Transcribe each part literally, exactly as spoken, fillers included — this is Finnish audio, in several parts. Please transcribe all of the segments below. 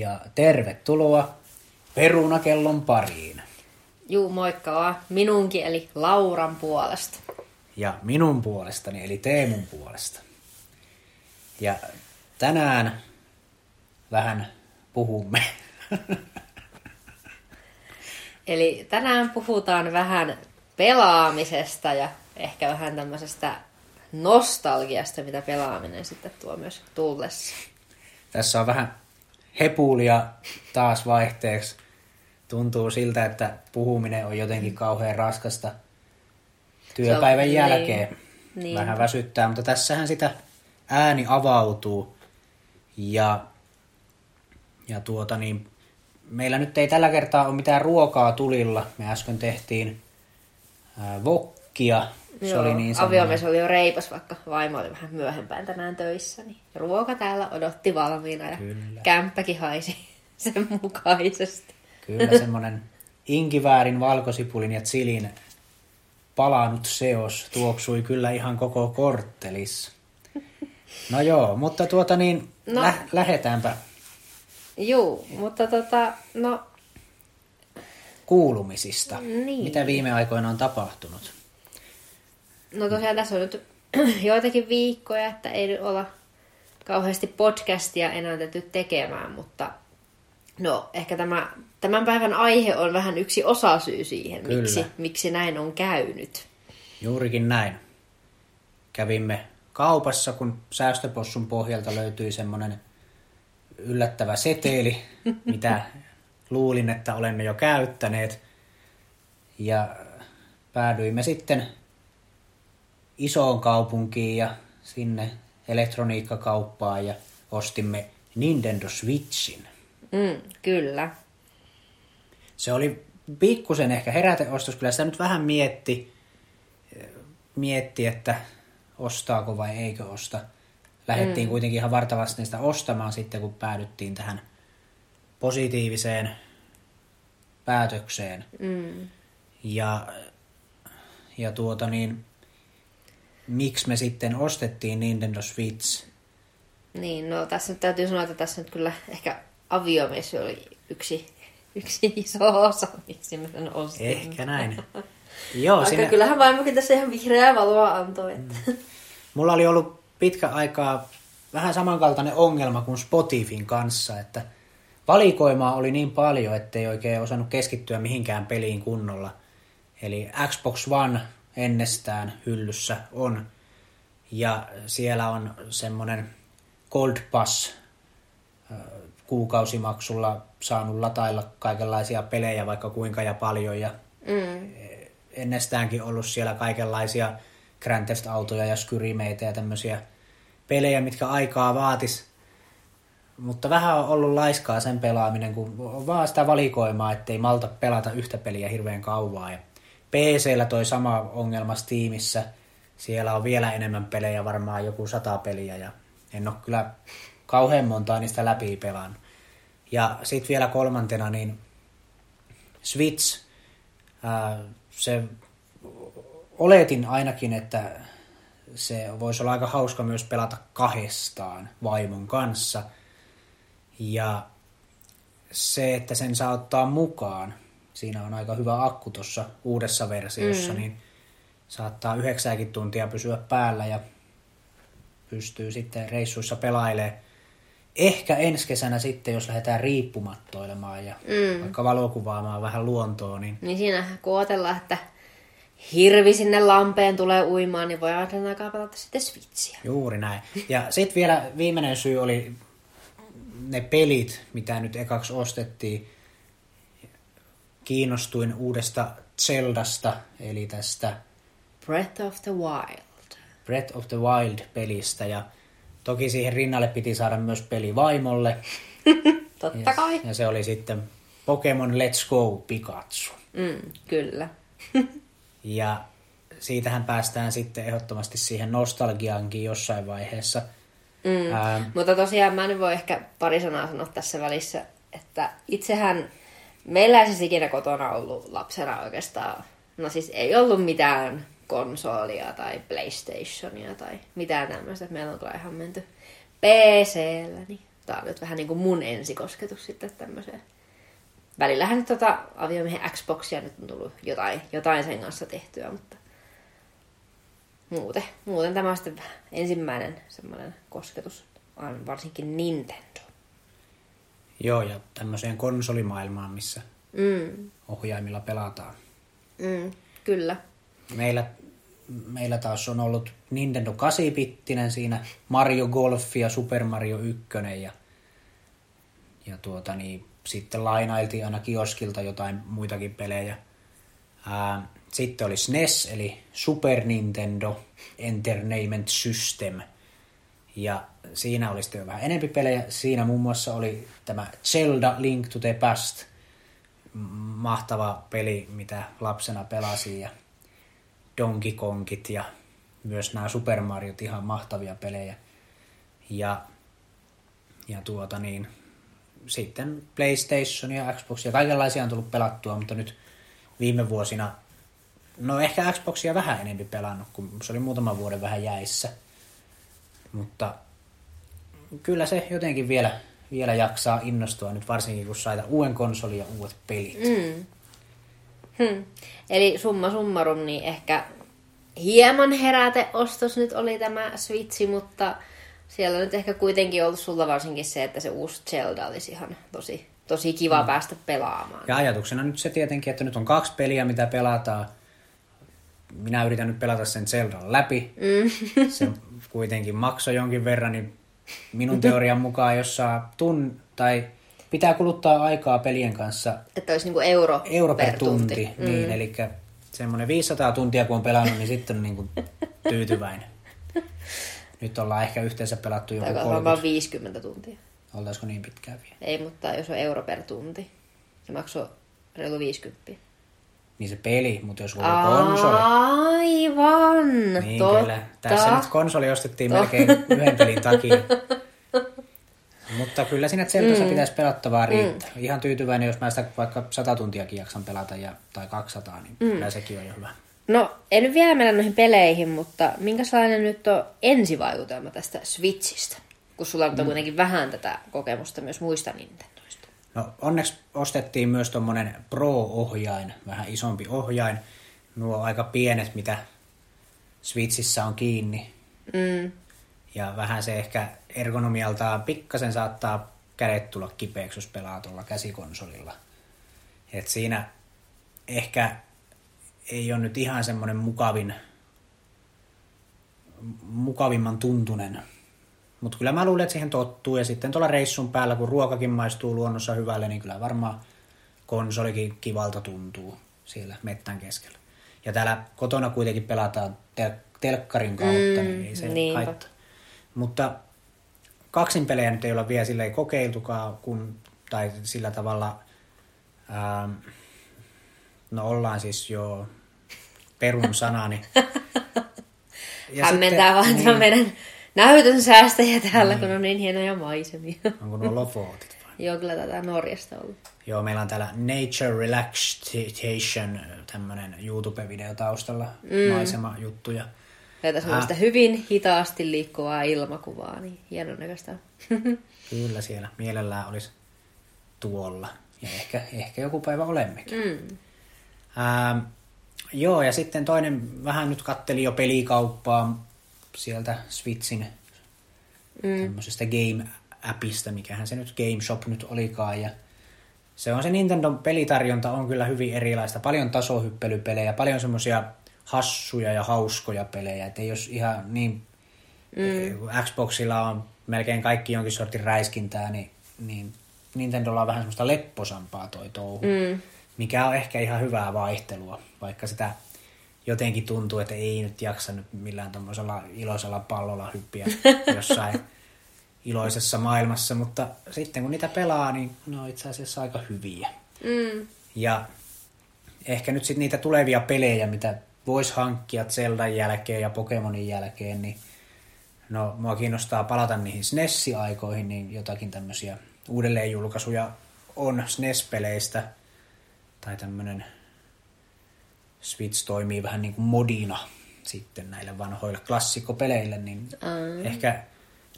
ja tervetuloa Perunakellon pariin. Juu, moikka vaan minunkin eli Lauran puolesta. Ja minun puolestani eli Teemun puolesta. Ja tänään vähän puhumme. Eli tänään puhutaan vähän pelaamisesta ja ehkä vähän tämmöisestä nostalgiasta, mitä pelaaminen sitten tuo myös tullessa. Tässä on vähän hepulia taas vaihteeksi. Tuntuu siltä, että puhuminen on jotenkin kauhean raskasta työpäivän on, jälkeen. Niin. Vähän väsyttää, mutta tässähän sitä ääni avautuu. Ja, ja tuota niin, meillä nyt ei tällä kertaa ole mitään ruokaa tulilla. Me äsken tehtiin ää, vokkia. Se joo, oli niin aviomies oli jo reipas, vaikka vaimo oli vähän myöhempään tänään töissä. Niin ruoka täällä odotti valmiina ja kyllä. Kämppäkin haisi sen mukaisesti. Kyllä, semmoinen inkiväärin, valkosipulin ja chilin palanut seos tuoksui kyllä ihan koko korttelissa. No joo, mutta tuota niin, no, lä- lähdetäänpä. Juu, mutta tota, no... kuulumisista. Niin. Mitä viime aikoina on tapahtunut? No tosiaan tässä on nyt joitakin viikkoja, että ei olla kauheasti podcastia enää tehty tekemään, mutta... No, ehkä tämä, tämän päivän aihe on vähän yksi osasyy siihen, miksi, miksi näin on käynyt. Juurikin näin. Kävimme kaupassa, kun säästöpossun pohjalta löytyi semmoinen yllättävä seteli, mitä luulin, että olemme jo käyttäneet. Ja päädyimme sitten isoon kaupunkiin ja sinne elektroniikkakauppaan ja ostimme Nintendo Switchin. Mm, kyllä. Se oli pikkusen ehkä heräteostos. Kyllä sitä nyt vähän mietti, mietti että ostaako vai eikö osta. Lähdettiin mm. kuitenkin ihan vartavasti niistä ostamaan sitten, kun päädyttiin tähän positiiviseen päätökseen. Mm. Ja, ja tuota niin, miksi me sitten ostettiin Nintendo Switch? Niin, no tässä nyt täytyy sanoa, että tässä nyt kyllä ehkä... aviomies oli yksi, yksi iso osa, miksi mä sen ostin. Ehkä näin. Joo, vaikka siinä... kyllähän vaimokin tässä ihan vihreää valoa antoi. Että... Mulla oli ollut pitkä aikaa vähän samankaltainen ongelma kuin Spotifyn kanssa, että valikoimaa oli niin paljon, ettei oikein osannut keskittyä mihinkään peliin kunnolla. Eli Xbox One ennestään hyllyssä on, ja siellä on semmoinen Gold Pass kuukausimaksulla saanut latailla kaikenlaisia pelejä vaikka kuinka ja paljon ja mm. ennestäänkin ollut siellä kaikenlaisia Grand Theft Autoja ja Skyrimeitä ja tämmöisiä pelejä, mitkä aikaa vaatis. Mutta vähän on ollut laiskaa sen pelaaminen, kun on vaan sitä valikoimaa, ettei malta pelata yhtä peliä hirveän kauaa. Ja P C:llä toi sama ongelma Steamissä. Siellä on vielä enemmän pelejä, varmaan joku sata peliä ja en ole kyllä... kauhean montaa niistä läpi pelannut. Ja sitten vielä kolmantena, niin Switch, ää, se oletin ainakin, että se voisi olla aika hauska myös pelata kahdestaan vaimon kanssa. Ja se, että sen saa ottaa mukaan, siinä on aika hyvä akku tuossa uudessa versiossa, mm. niin saattaa yhdeksänkin tuntia pysyä päällä ja pystyy sitten reissuissa pelailemaan. Ehkä ensi kesänä sitten, jos lähdetään riippumattoilemaan ja mm. vaikka valokuvaamaan vähän luontoa. Niin, niin siinä kuotellaan, että hirvi sinne lampeen tulee uimaan, niin voi aina aikaa pelata sitten Switchiä. Juuri näin. Ja sitten vielä viimeinen syy oli ne pelit, mitä nyt ekaksi ostettiin. Kiinnostuin uudesta Zeldasta, eli tästä Breath of the Wild. Breath of the Wild-pelistä ja toki siihen rinnalle piti saada myös peli vaimolle. Totta yes. kai. Ja se oli sitten Pokémon Let's Go Pikachu. Mm, kyllä. Ja siitähän päästään sitten ehdottomasti siihen nostalgiaankin jossain vaiheessa. Mm, ähm, mutta tosiaan mä nyt voi ehkä pari sanaa sanoa tässä välissä, että itsehän meillä ei siis ikinä kotona ollut lapsena oikeastaan. No siis ei ollut mitään... konsolia tai PlayStationia tai mitään tämmöistä. Meillä on kyllä ihan menty P C:llä, niin Tämä on nyt vähän niin kuin mun ensikosketus sitten tämmöiseen. Välillähän nyt tota aviomiehen Xboxia nyt on tullut jotain, jotain sen kanssa tehtyä, mutta muuten, muuten tämä on sitten ensimmäinen semmoinen kosketus, varsinkin Nintendo. Joo, ja tämmöiseen konsolimaailmaan, missä mm. ohjaimilla pelataan. Mm, kyllä. Meillä, meillä taas on ollut Nintendo kahdeksanbittinen siinä, Mario Golf ja Super Mario yksi. Ja, ja tuota, niin, sitten lainailtiin aina kioskilta jotain muitakin pelejä. Ää, sitten oli S N E S, eli Super Nintendo Entertainment System. Ja siinä oli sitten jo vähän enempi pelejä. Siinä muun muassa oli tämä Zelda Link to the Past. Mahtava peli, mitä lapsena pelasi. Ja Donkey Kongit ja myös nämä Super Mariot, ihan mahtavia pelejä. Ja, ja tuota niin, sitten PlayStation ja Xbox ja kaikenlaisia on tullut pelattua, mutta nyt viime vuosina, no ehkä Xboxia vähän enempi pelannut, kun se oli muutaman vuoden vähän jäissä. Mutta kyllä se jotenkin vielä, vielä jaksaa innostua nyt, varsinkin kun saita uuden konsolin ja uudet pelit. Mm. Hmm. Eli summa summarum, niin ehkä hieman heräteostos nyt oli tämä Switchi, mutta siellä nyt ehkä kuitenkin ollut sulla varsinkin se, että se uusi Zelda olisi ihan tosi, tosi kiva mm. päästä pelaamaan. Ja ajatuksena nyt se tietenkin, että nyt on kaksi peliä, mitä pelataan. Minä yritän nyt pelata sen Zeldan läpi. Mm. Se kuitenkin maksoi jonkin verran, niin minun teorian mukaan, jos saa tun tai pitää kuluttaa aikaa pelien kanssa. Että olisi niin kuin euro, euro per, per tunti. tunti. Mm. Niin, eli semmoinen viisisataa tuntia kun on pelannut, niin sitten on niin kuin tyytyväinen. Nyt ollaan ehkä yhteensä pelattu joku kolmekymmentä. Vain viisikymmentä tuntia. Oltaisiko niin pitkään vielä? Ei, mutta jos on euro per tunti, se maksoi reilu viisikymmentä. Niin se peli, mutta jos oli konsoli. Aivan, niin totta. Kyllä. Tässä nyt konsoli ostettiin totta. melkein yhden pelin takia. Mutta kyllä siinä Zeldassa mm. pitäisi pelattavaa riittää. Mm. Ihan tyytyväinen, jos mä sitä vaikka sata tuntiakin jaksan pelata ja, tai kaksisataa, niin mm. kyllä sekin on jo hyvä. No, en nyt vielä mennä noihin peleihin, mutta minkälainen nyt on ensivaikutelma tästä Switchistä? Kun sulla on mm. kuitenkin vähän tätä kokemusta myös muista Nintendoista. No, onneksi ostettiin myös tuommoinen Pro-ohjain, vähän isompi ohjain. Nuo aika pienet, mitä Switchissä on kiinni. Mm. Ja vähän se ehkä ergonomialtaan pikkasen saattaa kädet tulla kipeäksi, jos pelaa tuolla käsikonsolilla. Et siinä ehkä ei ole nyt ihan semmoinen mukavin, mukavimman tuntunen. Mutta kyllä mä luulen, että siihen tottuu. Ja sitten tuolla reissun päällä, kun ruokakin maistuu luonnossa hyvälle, niin kyllä varmaan konsolikin kivalta tuntuu siellä mettän keskellä. Ja täällä kotona kuitenkin pelataan tel- telkkarin kautta, mm, niin ei se niinpä haittaa. Mutta kaksin pelejä nyt ei olla vielä silleen kokeiltukaan, kun, tai sillä tavalla, ähm, no ollaan siis jo perun sanani. Hämmentää vaan niin, meidän näytön säästäjä täällä, niin, kun on niin hienoja maisemia. Onko nuo lofootit vai? Joo, kyllä tätä Norjasta ollut. Joo, meillä on täällä Nature Relaxation, tämmönen YouTube-video taustalla, mm. maisemajuttuja. Tätä semmoista ah. hyvin hitaasti liikkuvaa ilmakuvaa, niin hienon näköistä. Kyllä siellä mielellään olisi tuolla. Ja ehkä, ehkä joku päivä olemmekin. Mm. Ähm, joo, ja sitten toinen vähän nyt katteli jo pelikauppaa sieltä Switchin mm. tämmöisestä Game-appista, mikähän se nyt GameShop nyt olikaan. Ja se on se Nintendon pelitarjonta on kyllä hyvin erilaista. Paljon tasohyppelypelejä, paljon semmoisia hassuja ja hauskoja pelejä. Et ei jos ihan niin, mm. Xboxilla on melkein kaikki jonkin sortin räiskintää, niin, niin Nintendolla on vähän semmoista lepposampaa toi touhu, mm. mikä on ehkä ihan hyvää vaihtelua, vaikka sitä jotenkin tuntuu, että ei nyt jaksa nyt millään tommosella iloisella pallolla hyppiä jossain iloisessa maailmassa, mutta sitten kun niitä pelaa, niin ne on itse asiassa aika hyviä. Mm. Ja ehkä nyt sitten niitä tulevia pelejä, mitä voisi hankkia Zeldan jälkeen ja Pokemonin jälkeen, niin no, mua kiinnostaa palata niihin S N E S-aikoihin, niin jotakin tämmöisiä uudelleenjulkaisuja on S N E S-peleistä, tai tämmöinen Switch toimii vähän niin kuin modina sitten näille vanhoille klassikkopeleille, niin mm. ehkä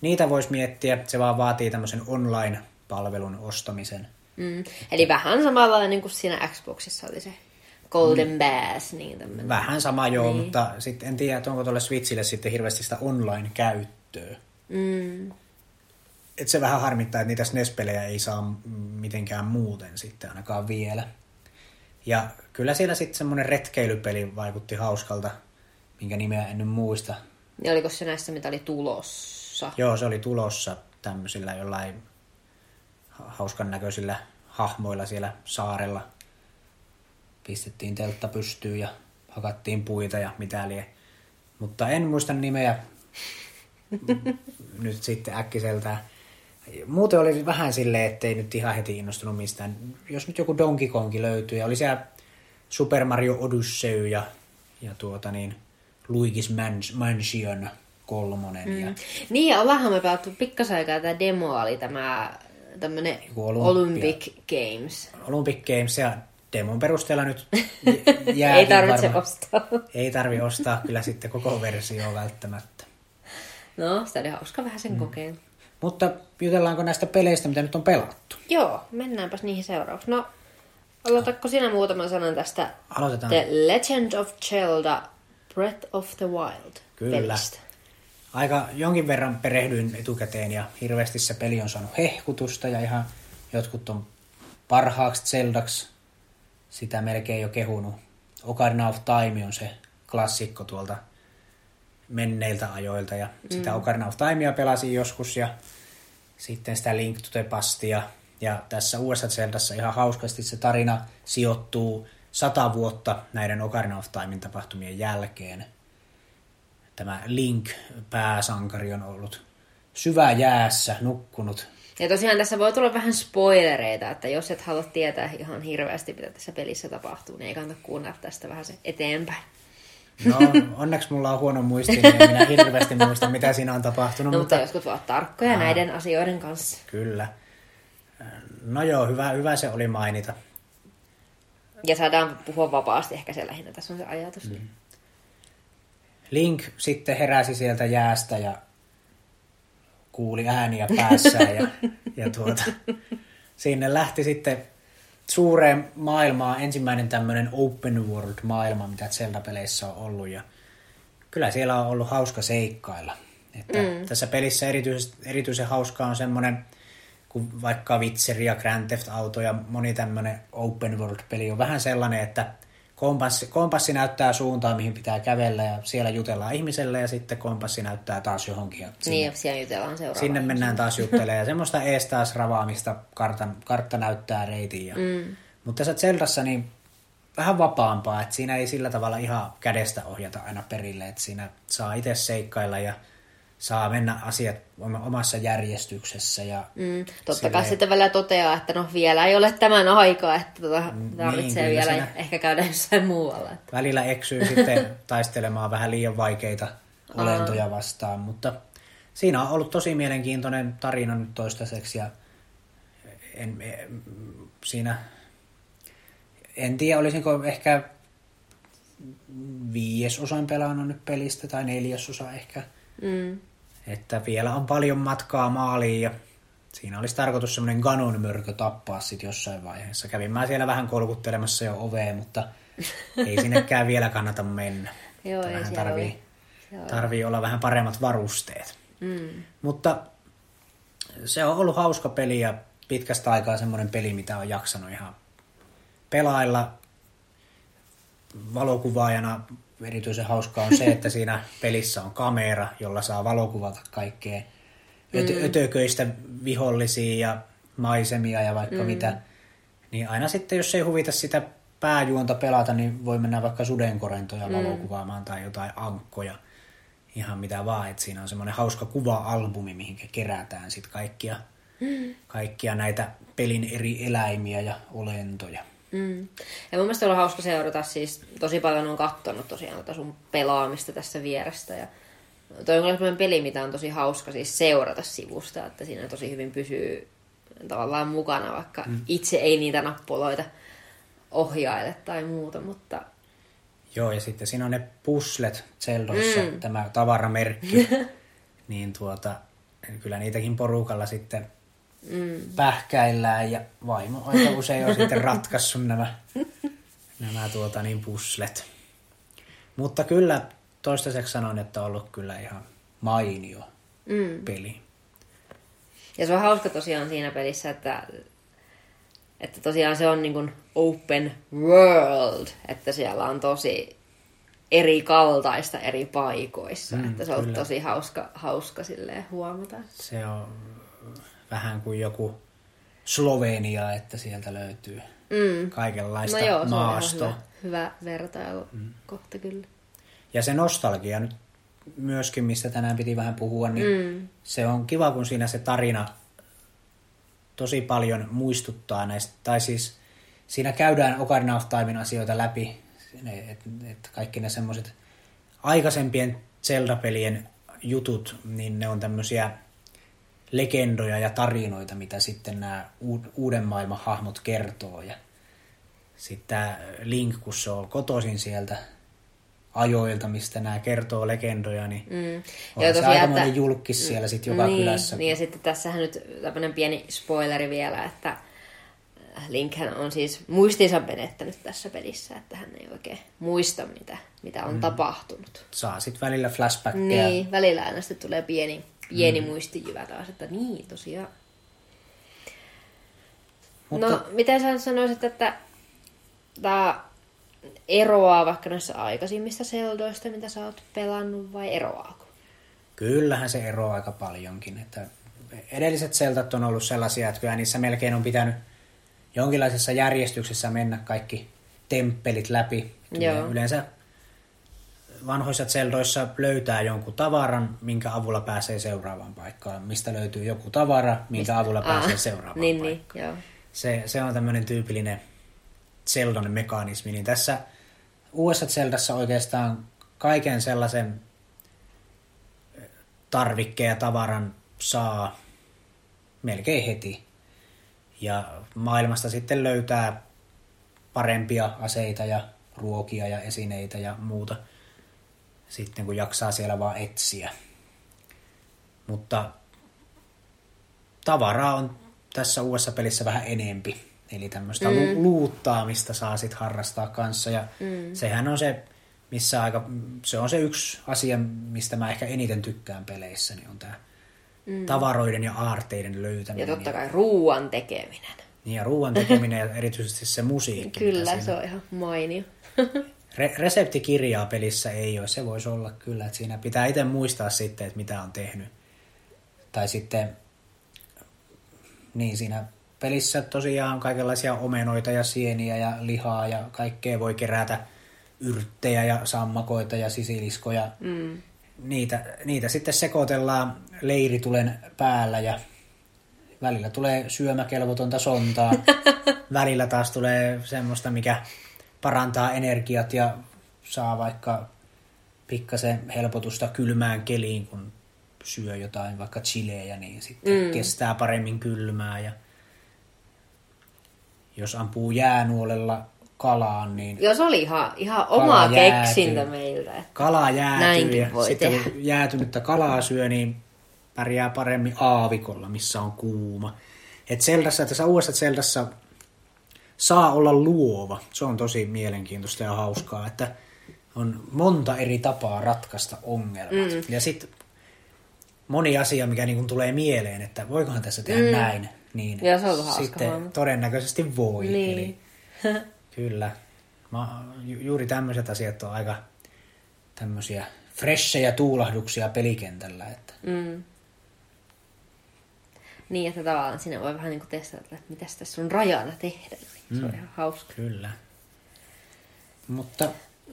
niitä voisi miettiä. Se vaan vaatii tämmöisen online-palvelun ostamisen. Mm. Eli vähän samalla niin kuin siinä Xboxissa oli se Golden mm. Bass. Niin tämmöinen. Vähän sama joo, niin. Mutta sit en tiedä, onko tuolle Switchille sitten hirveästi sitä online-käyttöä. Mm. Et se vähän harmittaa, että niitä S N E S-pelejä ei saa mitenkään muuten sitten ainakaan vielä. Ja kyllä siellä sitten semmoinen retkeilypeli vaikutti hauskalta, minkä nimeä en nyt muista. Ja oliko se näistä, mitä oli tulossa? Joo, se oli tulossa tämmöisillä jollain hauskan näköisillä hahmoilla siellä saarella. Pistettiin teltta pystyyn ja hakattiin puita ja mitä lie. Mutta en muista nimeä nyt sitten äkkiseltään. Muuten oli vähän silleen, ettei nyt ihan heti innostunut mistään. Jos nyt joku Donkey Kongi löytyy ja oli siellä Super Mario Odyssey ja, ja tuota niin, Luigi's Mansion kolmonen. Mm. Ja... Niin ja ollaanhan me pelattu pikkasen aikaa, tämä demo oli tämä tämmönen Olympic Games. Olympic Games ja demon perusteella nyt jää. Ei tarvitse varma. ostaa. Ei tarvi ostaa kyllä sitten koko versio välttämättä. No, sitä oli hauska vähän sen mm. kokeilla. Mutta jutellaanko näistä peleistä, mitä nyt on pelattu? Joo, mennäänpäs niihin seuraavaksi. No, aloitatko sinä muutaman sanan tästä Aloitetaan. The Legend of Zelda Breath of the Wild Kyllä. pelistä? Aika jonkin verran perehdyin etukäteen ja hirveästi se peli on saanut hehkutusta ja ihan jotkut on parhaaksi Zeldaksi sitä melkein jo kehunut. Ocarina of Time on se klassikko tuolta menneiltä ajoilta ja mm. sitä Ocarina of Timea pelasin joskus ja sitten sitä Link to the Pastia ja tässä uudessa Zeldassa ihan hauskasti se tarina sijoittuu sata vuotta näiden Ocarina of Timein tapahtumien jälkeen. Tämä Link-pääsankari on ollut syvä jäässä, nukkunut. Ja tosiaan tässä voi tulla vähän spoilereita, että jos et halua tietää ihan hirveästi, mitä tässä pelissä tapahtuu, niin ei kannata kuunnella tästä vähän se eteenpäin. No, onneksi mulla on huono muisti, niin minä hirveästi muistan, mitä siinä on tapahtunut. No, mutta, mutta... joskus voi olla tarkkoja Aa, näiden asioiden kanssa. Kyllä. No joo, hyvä, hyvä se oli mainita. Ja saadaan puhua vapaasti ehkä se lähinnä, tässä on se ajatus. Mm. Link sitten heräsi sieltä jäästä ja kuuli ääniä päässään ja, ja tuota, sinne lähti sitten suureen maailmaan ensimmäinen tämmöinen open world maailma, mitä Zelda-peleissä on ollut ja kyllä siellä on ollut hauska seikkailla. Että mm. tässä pelissä erityisen hauska on semmoinen, kun vaikka Witcher ja Grand Theft Auto ja moni tämmöinen open world-peli on vähän sellainen, että kompassi, kompassi näyttää suuntaan, mihin pitää kävellä ja siellä jutellaan ihmiselle ja sitten kompassi näyttää taas johonkin. Ja sinne, niin, siellä jutellaan seuraavaan. Sinne mennään taas juttelemaan ja semmoista ees taas ravaamista, kartan, kartta näyttää reitin. Ja... Mm. Mutta tässä Zeldassa niin vähän vapaampaa, että siinä ei sillä tavalla ihan kädestä ohjata aina perille, että siinä saa itse seikkailla ja saa mennä asiat omassa järjestyksessä. Ja mm, totta silleen... kai sitten vielä toteaa, että no vielä ei ole tämän aikaa, että tuota tarvitsee niin, vielä siinä... ehkä käydä jossain muualla. Että... Välillä eksyy sitten taistelemaan vähän liian vaikeita olentoja vastaan, mutta siinä on ollut tosi mielenkiintoinen tarina nyt toistaiseksi. Ja en, en, siinä, en tiedä, olisinko ehkä viiesosan pelannut nyt pelistä tai neljäsosa ehkä. Mm. Että vielä on paljon matkaa maaliin ja siinä olisi tarkoitus semmoinen Ganon mörkö tappaa sit jossain vaiheessa. Kävin mä siellä vähän kolkuttelemassa jo oveen, mutta ei sinnekään vielä kannata mennä. Joo, vähän tarvii, tarvii olla vähän paremmat varusteet. Mm. Mutta se on ollut hauska peli ja pitkästä aikaa semmoinen peli, mitä on jaksanut ihan pelailla valokuvaajana. Erityisen hauskaa on se, että siinä pelissä on kamera, jolla saa valokuvata kaikkea ötö- ötököistä vihollisia ja maisemia ja vaikka mm. mitä. Niin aina sitten, jos ei huvita sitä pääjuonta pelata, niin voi mennä vaikka sudenkorentoja valokuvaamaan mm. tai jotain ankkoja. Ihan mitä vaan, että siinä on semmoinen hauska kuva-albumi, mihin kerätään sitten kaikkia, mm. kaikkia näitä pelin eri eläimiä ja olentoja. Mm. Ja mun mielestä on hauska seurata, siis tosi paljon on katsonut tosiaan tätä sun pelaamista tässä vierestä ja toi on kyllä sellainen peli, mitä on tosi hauska siis seurata sivusta, että siinä tosi hyvin pysyy tavallaan mukana, vaikka mm. itse ei niitä nappuloita ohjaile tai muuta, mutta... Joo, ja sitten siinä on ne puslet Zeldoissa, mm. tämä tavaramerkki, niin tuota kyllä niitäkin porukalla sitten mm. pähkäillään ja vaimo aika usein on sitten ratkaissut nämä, nämä tuota niin puslet. Mutta kyllä toistaiseksi sanoin, että on ollut kyllä ihan mainio mm. peli. Ja se on hauska tosiaan siinä pelissä, että, että tosiaan se on niin kuin open world, että siellä on tosi eri kaltaista eri paikoissa. Mm, että se on kyllä tosi hauska, hauska silleen huomata. Se on vähän kuin joku Slovenia, että sieltä löytyy mm. kaikenlaista no joo, maastoa. Hyvä vertailukohta mm. kyllä. Ja se nostalgia nyt myöskin, mistä tänään piti vähän puhua, niin mm. se on kiva, kun siinä se tarina tosi paljon muistuttaa näistä. Tai siis siinä käydään Ocarina of Timen asioita läpi. Että et kaikki ne semmoiset aikaisempien Zelda-pelien jutut, niin ne on tämmöisiä legendoja ja tarinoita, mitä sitten nämä uuden maailman hahmot kertoo. Ja sitten Link, kun se on kotoisin sieltä ajoilta, mistä nämä kertoo legendoja, niin mm. on se aikamoinen julkkis siellä sitten joka niin, kylässä. Niin, ja sitten tässähän nyt tämmöinen pieni spoileri vielä, että Linkhän on siis muistinsa menettänyt tässä pelissä, että hän ei oikein muista, mitä, mitä on mm. tapahtunut. Saa sitten välillä flashbackkejä. Niin, välillä aina sitten tulee pieni, pieni mm. muistijyvä taas, että niin, tosiaan. Mutta no, miten sä sanoisit, että tämä eroaa vaikka noissa aikaisimmista Zeldoista, mitä sä oot pelannut, vai eroaako? Kyllähän se eroaa aika paljonkin. Että edelliset Zeldat on ollut sellaisia, että kyllä niissä melkein on pitänyt jonkinlaisessa järjestyksessä mennä kaikki temppelit läpi. Yleensä vanhoissa Zeldoissa löytää jonkun tavaran, minkä avulla pääsee seuraavaan paikkaan. Mistä löytyy joku tavara, minkä Mist? avulla pääsee Aa, seuraavaan niin, paikkaan. Niin, se, se on tämmöinen tyypillinen Zeldon mekanismi. Niin tässä uudessa Zeldassa oikeastaan kaiken sellaisen tarvikkeen ja tavaran saa melkein heti. Ja maailmasta sitten löytää parempia aseita ja ruokia ja esineitä ja muuta, sitten kun jaksaa siellä vaan etsiä. Mutta tavaraa on tässä uudessa pelissä vähän enempi. Eli tämmöistä mm. luuttaamista saa sitten harrastaa kanssa. Ja mm. sehän on se, missä aika, se on se yksi asia, mistä mä ehkä eniten tykkään peleissä, niin on tämä Mm. tavaroiden ja aarteiden löytäminen. Ja totta kai ruuan tekeminen. Niin, ja ruuan tekeminen ja erityisesti se musiikki. Kyllä, se on ihan mainio. Re- reseptikirjaa pelissä ei ole, se voisi olla kyllä. Että siinä pitää itse muistaa sitten, että mitä on tehnyt. Tai sitten, niin siinä pelissä tosiaan on kaikenlaisia omenoita ja sieniä ja lihaa ja kaikkea voi kerätä. Yrttejä ja sammakoita ja sisiliskoja. Mm. Niitä, niitä sitten sekoitellaan leiritulen päällä ja välillä tulee syömäkelvotonta sontaa. Välillä taas tulee semmoista, mikä parantaa energiat ja saa vaikka pikkasen helpotusta kylmään keliin, kun syö jotain vaikka chilejä, niin sitten mm. kestää paremmin kylmää. Ja jos ampuu jäänuolella kalaan, niin joo, se oli ihan, ihan oma keksintä meiltä. Kala jäätyy ja sitten tehdä. Kun jäätynyttä kalaa syö, niin pärjää paremmin aavikolla, missä on kuuma. Että Zeldassa, tässä uudessa Zeldassa saa olla luova. Se on tosi mielenkiintoista ja hauskaa, että on monta eri tapaa ratkaista ongelmat. Mm. Ja sitten moni asia, mikä niin kuin tulee mieleen, että voikohan tässä tehdä mm. näin, niin ja se on sitten hauskaa. Todennäköisesti voi. Niin. Eli kyllä. Mä, ju, juuri tämmöiset asiat on aika tämmöisiä freshejä tuulahduksia pelikentällä. Että. Mm. Niin, että tavallaan sinä voi vähän niin kuin testata, että mitä tässä on rajana tehdä. Mm. Se on ihan hauska. Kyllä. Mutta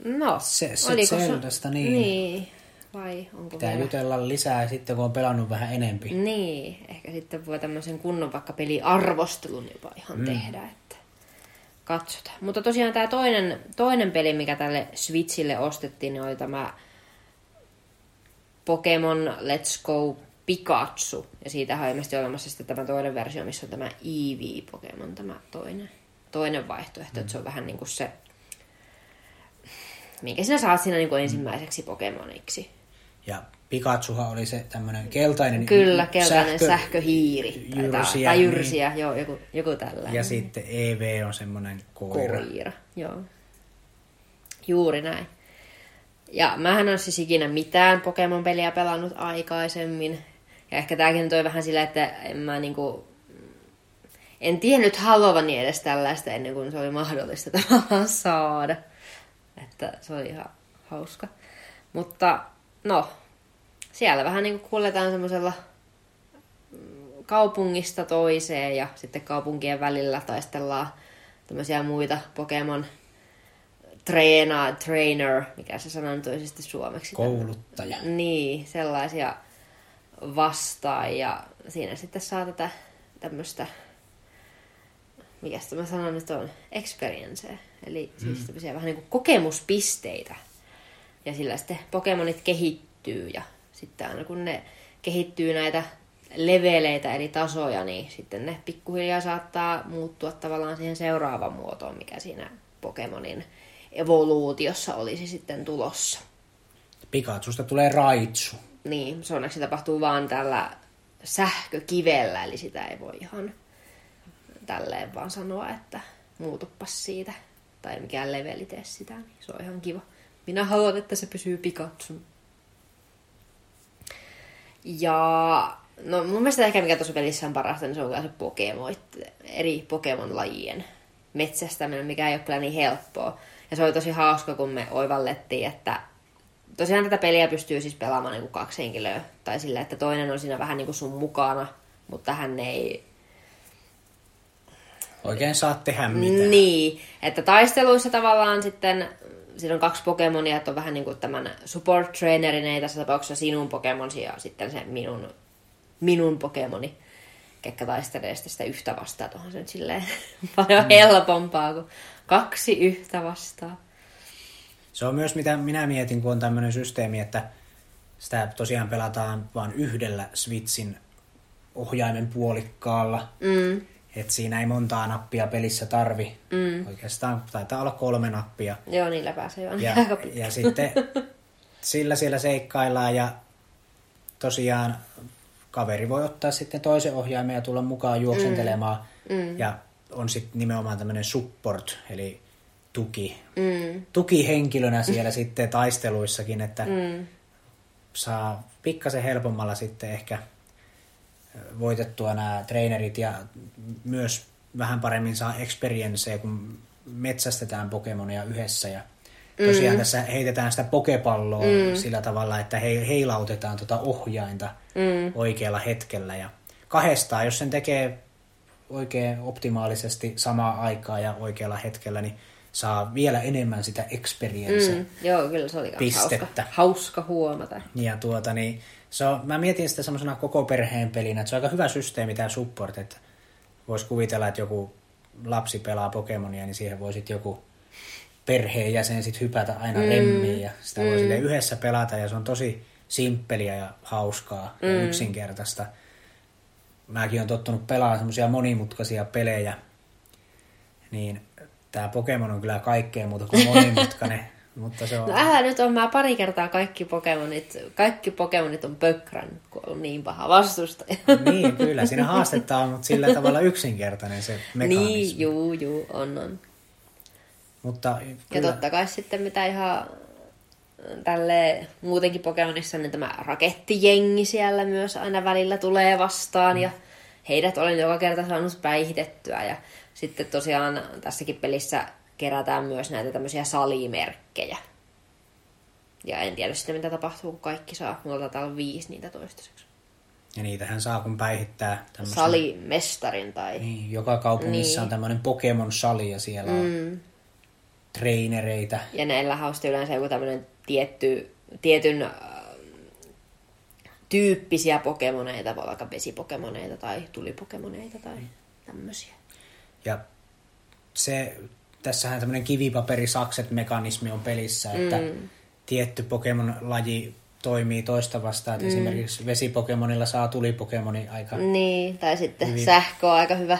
no, se, se Zeldasta niin, niin. Vai onko pitää vielä jutella lisää sitten, kun on pelannut vähän enempi. Niin, ehkä sitten voi tämmöisen kunnon vaikka peliarvostelun jopa ihan mm. tehdä, että katsotaan. Mutta tosiaan tämä toinen, toinen peli, mikä tälle Switchille ostettiin, niin oli tämä Pokémon Let's Go Pikachu. Ja siitä on ilmeisesti olemassa sitten tämä toinen versio, missä on tämä Eevee-Pokémon, tämä toinen, toinen vaihtoehto. Mm. Että se on vähän niin kuin se, minkä sinä saat siinä niin kuin ensimmäiseksi Pokémoniksi. Ja Pikachuhan oli se tämmöinen keltainen... Kyllä, keltainen sähkö, sähköhiiri. Jyrsiä. Tai jyrsiä, niin. Joo, joku, joku tällainen. Ja sitten E V on semmoinen koira. Koira, joo. Juuri näin. Ja mähän on siis ikinä mitään Pokemon-peliä pelannut aikaisemmin. Ja ehkä tääkin toi vähän sillä, että en mä niinku... En tiennyt haluavani edes tällaista ennen kuin se oli mahdollista tavallaan saada. Että se oli ihan hauska. Mutta no... Siellä vähän niin kuin kuljetaan semmoisella kaupungista toiseen ja sitten kaupunkien välillä taistellaan tämmöisiä muita Pokemon trainer, trainer, mikä se sanan toisesti suomeksi. Kouluttaja. Niin, sellaisia vastaan ja siinä sitten saa tätä tämmöistä, mikä sitä mä sanon nyt on, experience. Eli mm. siis tämmöisiä vähän niin kuin kokemuspisteitä ja sillä sitten Pokemonit kehittyy ja sitten aina kun ne kehittyy näitä leveleitä eli tasoja, niin sitten ne pikkuhiljaa saattaa muuttua tavallaan siihen seuraavaan muotoon, mikä siinä Pokemonin evoluutiossa olisi sitten tulossa. Pikachusta tulee Raichu. Niin, se onneksi tapahtuu vaan tällä sähkökivellä, eli sitä ei voi ihan tälleen vaan sanoa, että muutuppas siitä. Tai mikään leveli tee sitä, niin se on ihan kiva. Minä haluan, että se pysyy Pikachun. Ja no mun mielestä ehkä mikä tuossa pelissä on parasta, niin se on kyllä se Pokemon, eri Pokemon-lajien metsästäminen, mikä ei ole kyllä niin helppoa. Ja se oli tosi hauska, kun me oivallettiin, että tosiaan tätä peliä pystyy siis pelaamaan niin kuin kaksi henkilöä. Tai sillä, että toinen on siinä vähän niin kuin sun mukana, mutta hän ei... Oikein saa tehdä mitään. Niin, että taisteluissa tavallaan sitten... Siinä on kaksi Pokemonia, että on vähän niin kuin tämän support trainerin, ei tässä tapauksessa sinun Pokemonsi ja sitten se minun, minun Pokemoni, ketkä taistelee sitä yhtä vastaan. Tuohon se nyt silleen paljon mm. helpompaa kuin kaksi yhtä vastaan. Se on myös mitä minä mietin, kun on tämmöinen systeemi, että sitä tosiaan pelataan vain yhdellä Switchin ohjaimen puolikkaalla. Mm. Että siinä ei montaa nappia pelissä tarvi. Mm. Oikeastaan taitaa olla kolme nappia. Joo, niillä pääsee jo. Ja, ja sitten sillä siellä seikkaillaan ja tosiaan kaveri voi ottaa sitten toisen ohjaimen ja tulla mukaan juoksentelemaan. Mm. Mm. Ja on sitten nimenomaan tämmöinen support, eli tuki. Mm. Tukihenkilönä siellä sitten taisteluissakin, että mm. saa pikkasen helpommalla sitten ehkä... voitettua nämä trainerit ja myös vähän paremmin saa experienceä, kun metsästetään Pokemonia yhdessä ja tosiaan mm. tässä heitetään sitä pokepalloa mm. sillä tavalla, että heilautetaan tuota ohjainta mm. oikealla hetkellä ja kahdestaan, jos sen tekee oikein optimaalisesti samaan aikaan ja oikealla hetkellä, niin saa vielä enemmän sitä experienceä. Mm. Joo, kyllä se oli pistettä. Hauska, hauska huomata. Ja tuota niin So, mä mietin sitä semmoisena koko perheen pelinä, että se on aika hyvä systeemi tämä support, että voisi kuvitella, että joku lapsi pelaa Pokemonia, niin siihen voi sitten joku perheenjäsen sit hypätä aina mm. remmiin ja sitä mm. voi sitten yhdessä pelata ja se on tosi simppeliä ja hauskaa mm. ja yksinkertaista. Mäkin olen tottunut pelaamaan semmoisia monimutkaisia pelejä, niin tämä Pokemon on kyllä kaikkea muuta kuin monimutkainen. Mutta se on... No älä nyt on, mä pari kertaa kaikki Pokemonit, kaikki Pokemonit on pökrän, kun on niin paha vastustaja. Niin, kyllä, siinä haastetta on, mutta sillä tavalla yksinkertainen se mekanismi. Niin, juu, juu, on, on. Mutta, kyllä... Ja totta kai sitten mitä ihan tälleen muutenkin Pokemonissa, niin tämä rakettijengi siellä myös aina välillä tulee vastaan, mm. ja heidät olen joka kerta saanut päihdettyä, ja sitten tosiaan tässäkin pelissä... kerätään myös näitä tämmöisiä salimerkkejä. Ja en tiedä sitten, mitä tapahtuu, kun kaikki saa. Mulla taitaa olla viisi niitä toistaiseksi. Ja niitähän saa, kun päihittää tämmöisen... Salimestarin tai... Niin, joka kaupungissa niin. On tämmöinen Pokemon-sali ja siellä mm. on trainereitä. Ja näillähän on sitten yleensä joku tämmöinen tietty, tietyn äh, tyyppisiä Pokemoneita, voi vaikka vesipokemoneita tai tulipokemoneita tai mm. tämmöisiä. Ja se... Tässähän tämmöinen kivipaperisakset-mekanismi on pelissä, että mm. tietty Pokemon-laji toimii toista vastaan. Mm. Esimerkiksi vesipokemonilla saa tulipokemoni aika... Niin, tai sitten hyvin. Sähkö on aika hyvä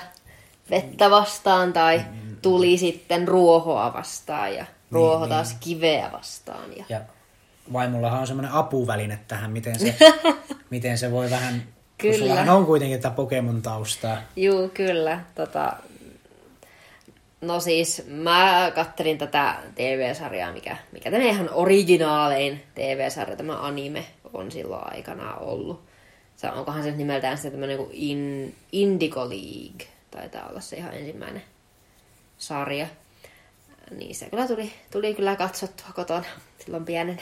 vettä vastaan, tai mm. tuli sitten ruohoa vastaan, ja ruoho niin, taas niin. Kiveä vastaan. Ja... ja vaimollahan on semmoinen apuväline tähän, miten se, miten se voi vähän... Kyllä. Kun sullahan on kuitenkin tämä Pokemon taustaa. Juu, kyllä. Tota... No siis, mä kattelin tätä T V-sarjaa, mikä, mikä tämä ihan originaalein T V-sarja, tämä anime, on silloin aikanaan ollut. Se, onkohan se nimeltään sitä tämmöinen kuin in, Indigo League, taitaa olla se ihan ensimmäinen sarja. Niin se kyllä tuli, tuli kyllä katsottua kotona silloin pienenä.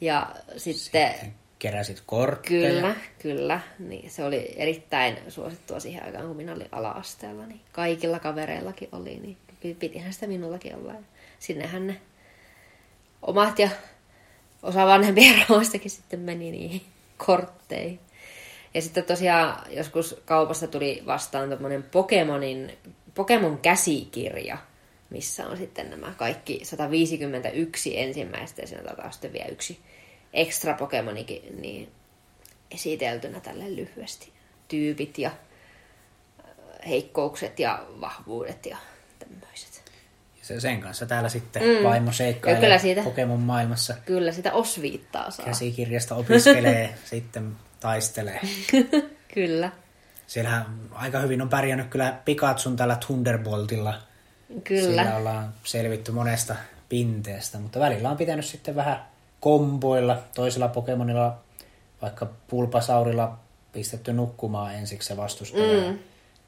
Ja sitten... sitten keräsit kortteja. Kyllä, kyllä. Niin, se oli erittäin suosittua siihen aikaan, kun minä olin ala-asteella. Niin kaikilla kavereillakin oli, niin pitihän sitä minullakin olla. Ja sinnehän ne omat ja osa vanhempien rahoistakin sitten meni niihin kortteihin. Ja sitten tosiaan joskus kaupasta tuli vastaan tommonen Pokemonin, Pokemon käsikirja, missä on sitten nämä kaikki sata viisikymmentäyksi ensimmäistä, ja siinä taitaa sitten vielä yksi ekstra Pokemonikin niin esiteltynä tälleen lyhyesti. Tyypit ja heikkoukset ja vahvuudet ja tämmöiset. Ja se sen kanssa täällä sitten mm. vaimo seikkailee Pokemon maailmassa. Kyllä sitä osviittaa saa. Käsikirjasta opiskelee, sitten taistelee. Kyllä. Siellähän aika hyvin on pärjännyt kyllä Pikachun tällä Thunderboltilla. Kyllä. Sillä ollaan selvitty monesta pinteestä, mutta välillä on pitänyt sitten vähän komboilla, toisella Pokemonilla, vaikka Bulbasaurilla pistetty nukkumaan ensiksi se vastustaja. Mm.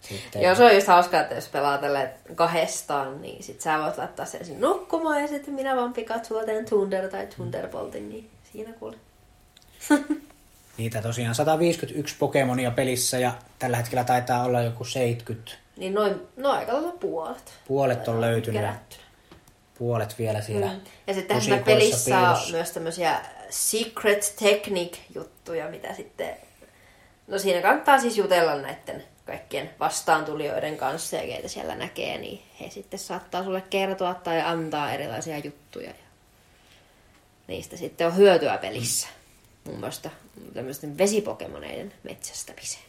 Sitten... Joo, se on just hauskaa, että jos pelaa tälle kahdestaan, niin sit sä voit laittaa sen sinne nukkumaan ja sitten minä vaan Pikachulla teen Thunder tai Thunderboltin, niin siinä kuule. Niitä tosiaan sata viisikymmentäyksi Pokemonia pelissä ja tällä hetkellä taitaa olla joku seitsemänkymmentä. Niin noin, no aika lailla puolet. Puolet on löytynyt. Kerättynä. Puolet vielä siellä mm. Ja sittenhän siinä pelissä piilossa on myös tämmöisiä secret technique-juttuja, mitä sitten... No siinä kannattaa siis jutella näiden kaikkien vastaantulijoiden kanssa ja keitä siellä näkee, niin he sitten saattaa sulle kertoa tai antaa erilaisia juttuja. Niistä sitten on hyötyä pelissä. Muun muassa tämmöisten vesipokemoneiden metsästämiseen.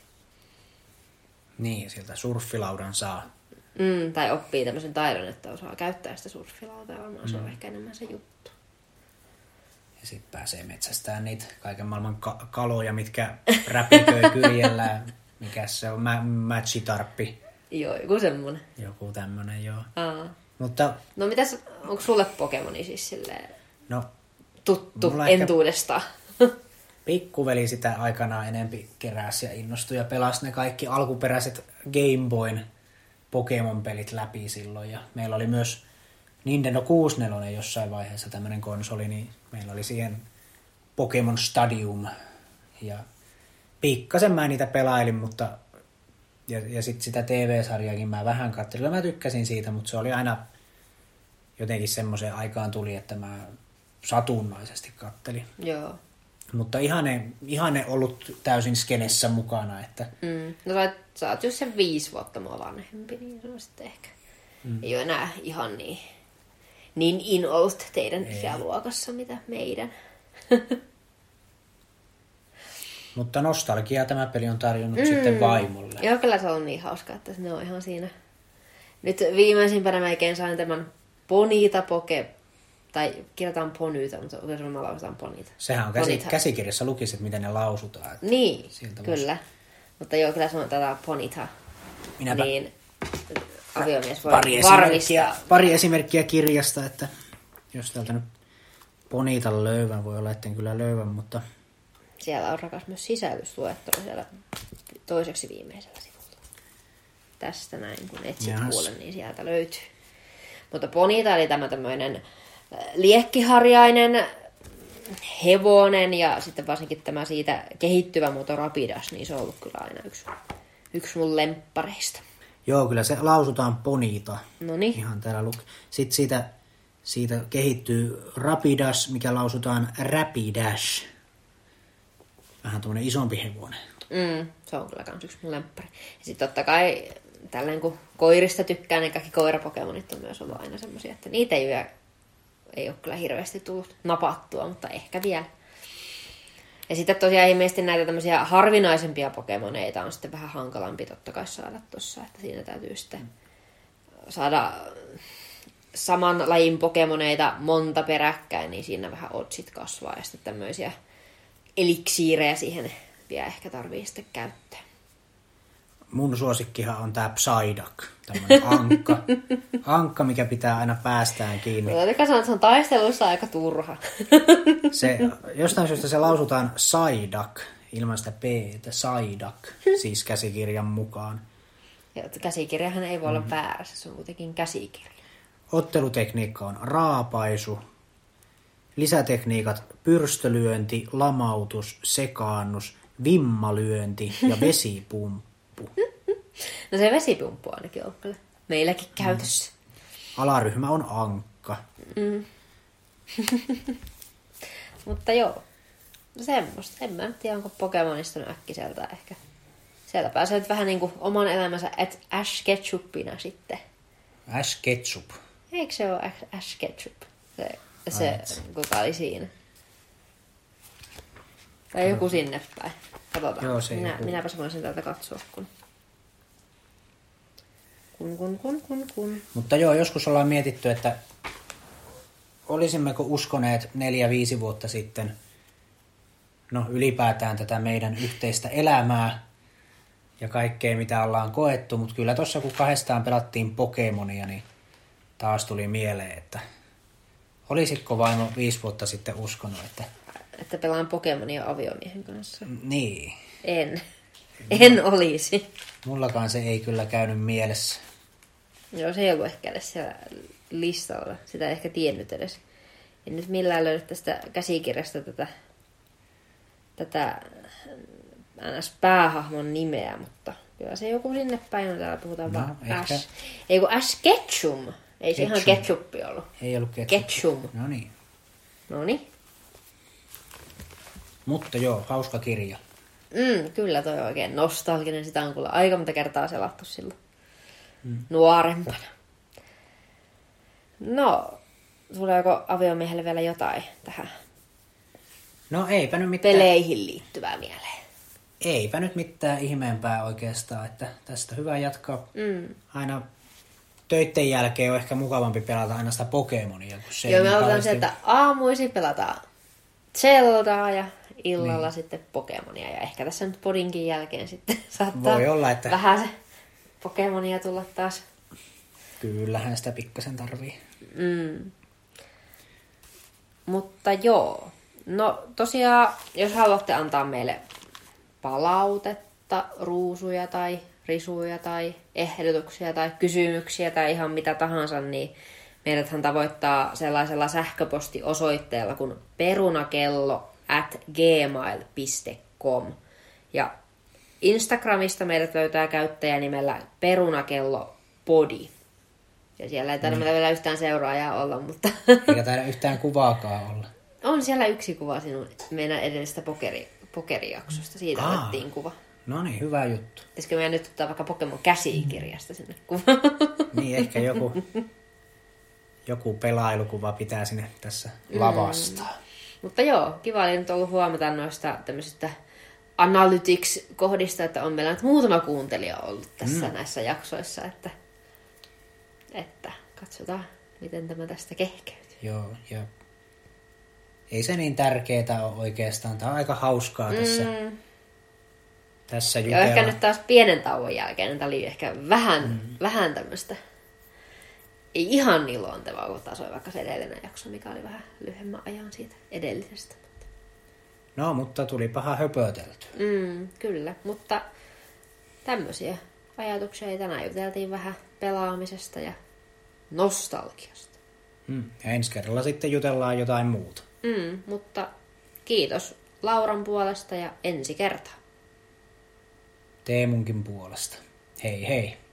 Niin, sieltä surffilaudan saa. Mm, tai oppii tämmöisen taidon, että osaa käyttää sitä surffilautaa. Varmaan se on mm. ehkä enemmän se juttu. Ja sitten pääsee metsästämään niitä kaiken maailman ka- kaloja, mitkä räpiköi kyljellä. Mikäs se on? Mä- Mätsitarppi. Joo, joku semmonen. Joku tämmönen, joo. Aa. Mutta... No mitäs, onko sulle Pokemoni siis silleen no, tuttu entuudestaan? Pikkuveli sitä aikanaan enempi keräsi ja innostui ja pelasi ne kaikki alkuperäiset Game Boyn Pokemon-pelit läpi silloin. Ja meillä oli myös Nintendo kuusikymmentäneljä jossain vaiheessa tämmöinen konsoli, niin meillä oli siihen Pokemon Stadium. Ja pikkasen mä niitä pelailin, mutta ja, ja sitten sitä T V-sarjaakin mä vähän katselin. Mä tykkäsin siitä, mutta se oli aina jotenkin semmoiseen aikaan tuli, että mä satunnaisesti kattelin. Joo. Mutta ihan ne, ihan ne ollut täysin skenessä mukana. Että... Mm. No sä, sä oot just sen viisi vuotta mua vanhempi, niin se on sitten ehkä. Mm. Ei ole enää ihan niin, niin in old teidän ikäluokassa, mitä meidän. Mutta nostalgiaa tämä peli on tarjonnut mm. sitten vaimolle. Joo, kyllä se on niin hauska, että ne on ihan siinä. Nyt viimeisimpänä melkein sain tämän Ponyta Poke... Tai kirjataan Ponyta, mutta oikein mä lausutaan Ponyta. Sehän on käsi, käsikirjassa lukisi, että miten ne lausutaan. Niin, kyllä. Musta. Mutta joo, kyllä sanotaan tätä Ponyta. Minäpä niin aviomies voi pari varmistaa. Pari esimerkkiä kirjasta, että jos täältä nyt Ponytan löydän, voi olla, etten kyllä löydän, mutta... Siellä on rakas myös sisällysluettelo siellä toiseksi viimeisellä sivulla. Tästä näin, kun etsit puolen, niin sieltä löytyy. Mutta Ponyta oli tämä tämmöinen... liekkiharjainen hevonen ja sitten varsinkin tämä siitä kehittyvä muoto Rapidash, niin se on ollut kyllä aina yksi, yksi mun lemppareista. Joo, kyllä se lausutaan Ponyta. Noniin. Ihan täällä luk- Sitten siitä, siitä kehittyy Rapidash, mikä lausutaan Rapidash. Vähän tuommoinen isompi hevonen. Mm, se on kyllä kans yksi mun lemppari. Ja sitten totta kai tällainen kun koirista tykkään, niin kaikki koirapokemonit on myös ollut aina semmoisia, että niitä ei ole Ei ole kyllä hirveästi tullut napattua, mutta ehkä vielä. Ja sitten tosiaan ilmeisesti näitä tämmöisiä harvinaisempia pokemoneita on sitten vähän hankalampi totta kai saada tuossa. Että siinä täytyy sitten saada saman lajin pokemoneita monta peräkkäin, niin siinä vähän oddsit kasvaa ja sitten tämmöisiä eliksiirejä siihen vielä ehkä tarvii sitten käyttää. Mun suosikkihan on tää Psyduck, tämmönen ankka, ankka, mikä pitää aina päästään kiinni. Täytyykö sanoa, että se on taistelussa aika turha. Se, jostain syystä se lausutaan Psyduck, ilman sitä P:tä, Psyduck, siis käsikirjan mukaan. Ja käsikirjahan ei voi olla väärässä, se on kuitenkin käsikirja. Ottelutekniikka on raapaisu, lisätekniikat pyrstölyönti, lamautus, sekaannus, vimmalyönti ja vesipumppu. No se vesipumppu ainakin on kyllä meilläkin käytössä. Mm. Alaryhmä on ankka. Mm. Mutta joo, semmoista. En mä tiedä, onko Pokemonista äkkiseltä ehkä. Sieltä pääsee nyt vähän niin kuin oman elämänsä et Ash Ketchupina sitten. Ash Ketchum. Eikö se ole Ash Ketchum? Se, se kuka oli siinä. Tai joku sinne päin. Katsotaan. Joo, se Minä, minäpäs voisin täältä katsoa, kun... Kun, kun, kun, kun, kun. Mutta joo, joskus ollaan mietitty, että olisimmeko uskoneet neljä, viisi vuotta sitten, no ylipäätään tätä meidän yhteistä elämää, ja kaikkea, mitä ollaan koettu, mutta kyllä tuossa kun kahdestaan pelattiin Pokemonia, niin taas tuli mieleen, että olisitko vain viisi vuotta sitten uskonut, että... Että pelaan Pokemonia aviomiehen kanssa? Niin. En. En no, olisi. Mullakaan se ei kyllä käynyt mielessä. Joo, se ei ollut ehkä edes siellä listalla. Sitä ei ehkä tiennyt edes. En nyt millään löydä tästä käsikirjasta tätä... tätä... ns. Päähahmon nimeä, mutta kyllä se joku sinne päin on. Täällä puhutaan no, vaan ehkä... Ash. Ei kun Ash Ketchum. Ei se ihan ketchuppi ollut. Ei ollut ketchuppi. Ketchum. No niin. No niin. Mutta joo, hauska kirja. Mm, kyllä toi oikein nostalginen. Sitä on kyllä aika monta kertaa selattu silloin. Mm. Nuorempana. No, tuleeko aviomiehelle vielä jotain tähän? No eipä nyt mitään. Peleihin liittyvää mieleen. Eipä nyt mitään ihmeempää oikeastaan, että tästä hyvä jatkaa. Mm. Aina töitten jälkeen on ehkä mukavampi pelata aina sitä Pokemonia. Se Joo, me aloitetaan kauheasti... se, että aamuisin pelataan Zeldaa ja illalla niin. Sitten Pokemonia. Ja ehkä tässä nyt podinkin jälkeen sitten saattaa Voi olla, että... vähän se Pokemonia tulla taas. Kyllähän sitä pikkasen tarvii. Mm. Mutta joo, no tosiaan, jos haluatte antaa meille... palautetta, ruusuja tai risuja tai ehdotuksia tai kysymyksiä tai ihan mitä tahansa, niin meidäthän tavoittaa sellaisella sähköpostiosoitteella kuin perunakello at gmail piste com. Ja Instagramista meidät löytää käyttäjänimellä perunakellopodi. Ja siellä ei tarvitse mm. vielä yhtään seuraajaa olla, mutta... Eikä taida yhtään kuvaakaan olla. On siellä yksi kuva sinun meidän edellisestä pokeriin. Pokerijaksosta. Siitä Aa, otettiin kuva. No niin, hyvä juttu. Pitäisikö meidän nyt ottaa vaikka Pokemon käsikirjasta sinne kuvaan? Niin, ehkä joku, joku pelailukuva pitää sinne tässä lavastaa. Mm. Mutta joo, kiva oli nyt ollut huomata noista tämmöisistä analytics-kohdista, että on meillä nyt muutama kuuntelija ollut tässä mm. näissä jaksoissa, että, että katsotaan, miten tämä tästä kehkeytyy. Joo, joo. Ei se niin tärkeää ole oikeastaan. Tämä on aika hauskaa tässä, mm. tässä jutella. Ja ehkä nyt taas pienen tauon jälkeen. Tämä oli ehkä vähän, mm. vähän tämmöistä, ei ihan niin luontevaa, kun taas oli vaikka se edellinen jakso, mikä oli vähän lyhyemmän ajan siitä edellisestä. No, mutta tuli paha höpötelty. Mm, kyllä, mutta tämmöisiä ajatuksia tänään juteltiin vähän pelaamisesta ja nostalgiasta. Mm. Ja ensi kerralla sitten jutellaan jotain muuta. Mm, mutta kiitos Lauran puolesta ja ensi kertaa. Teemunkin puolesta. Hei hei.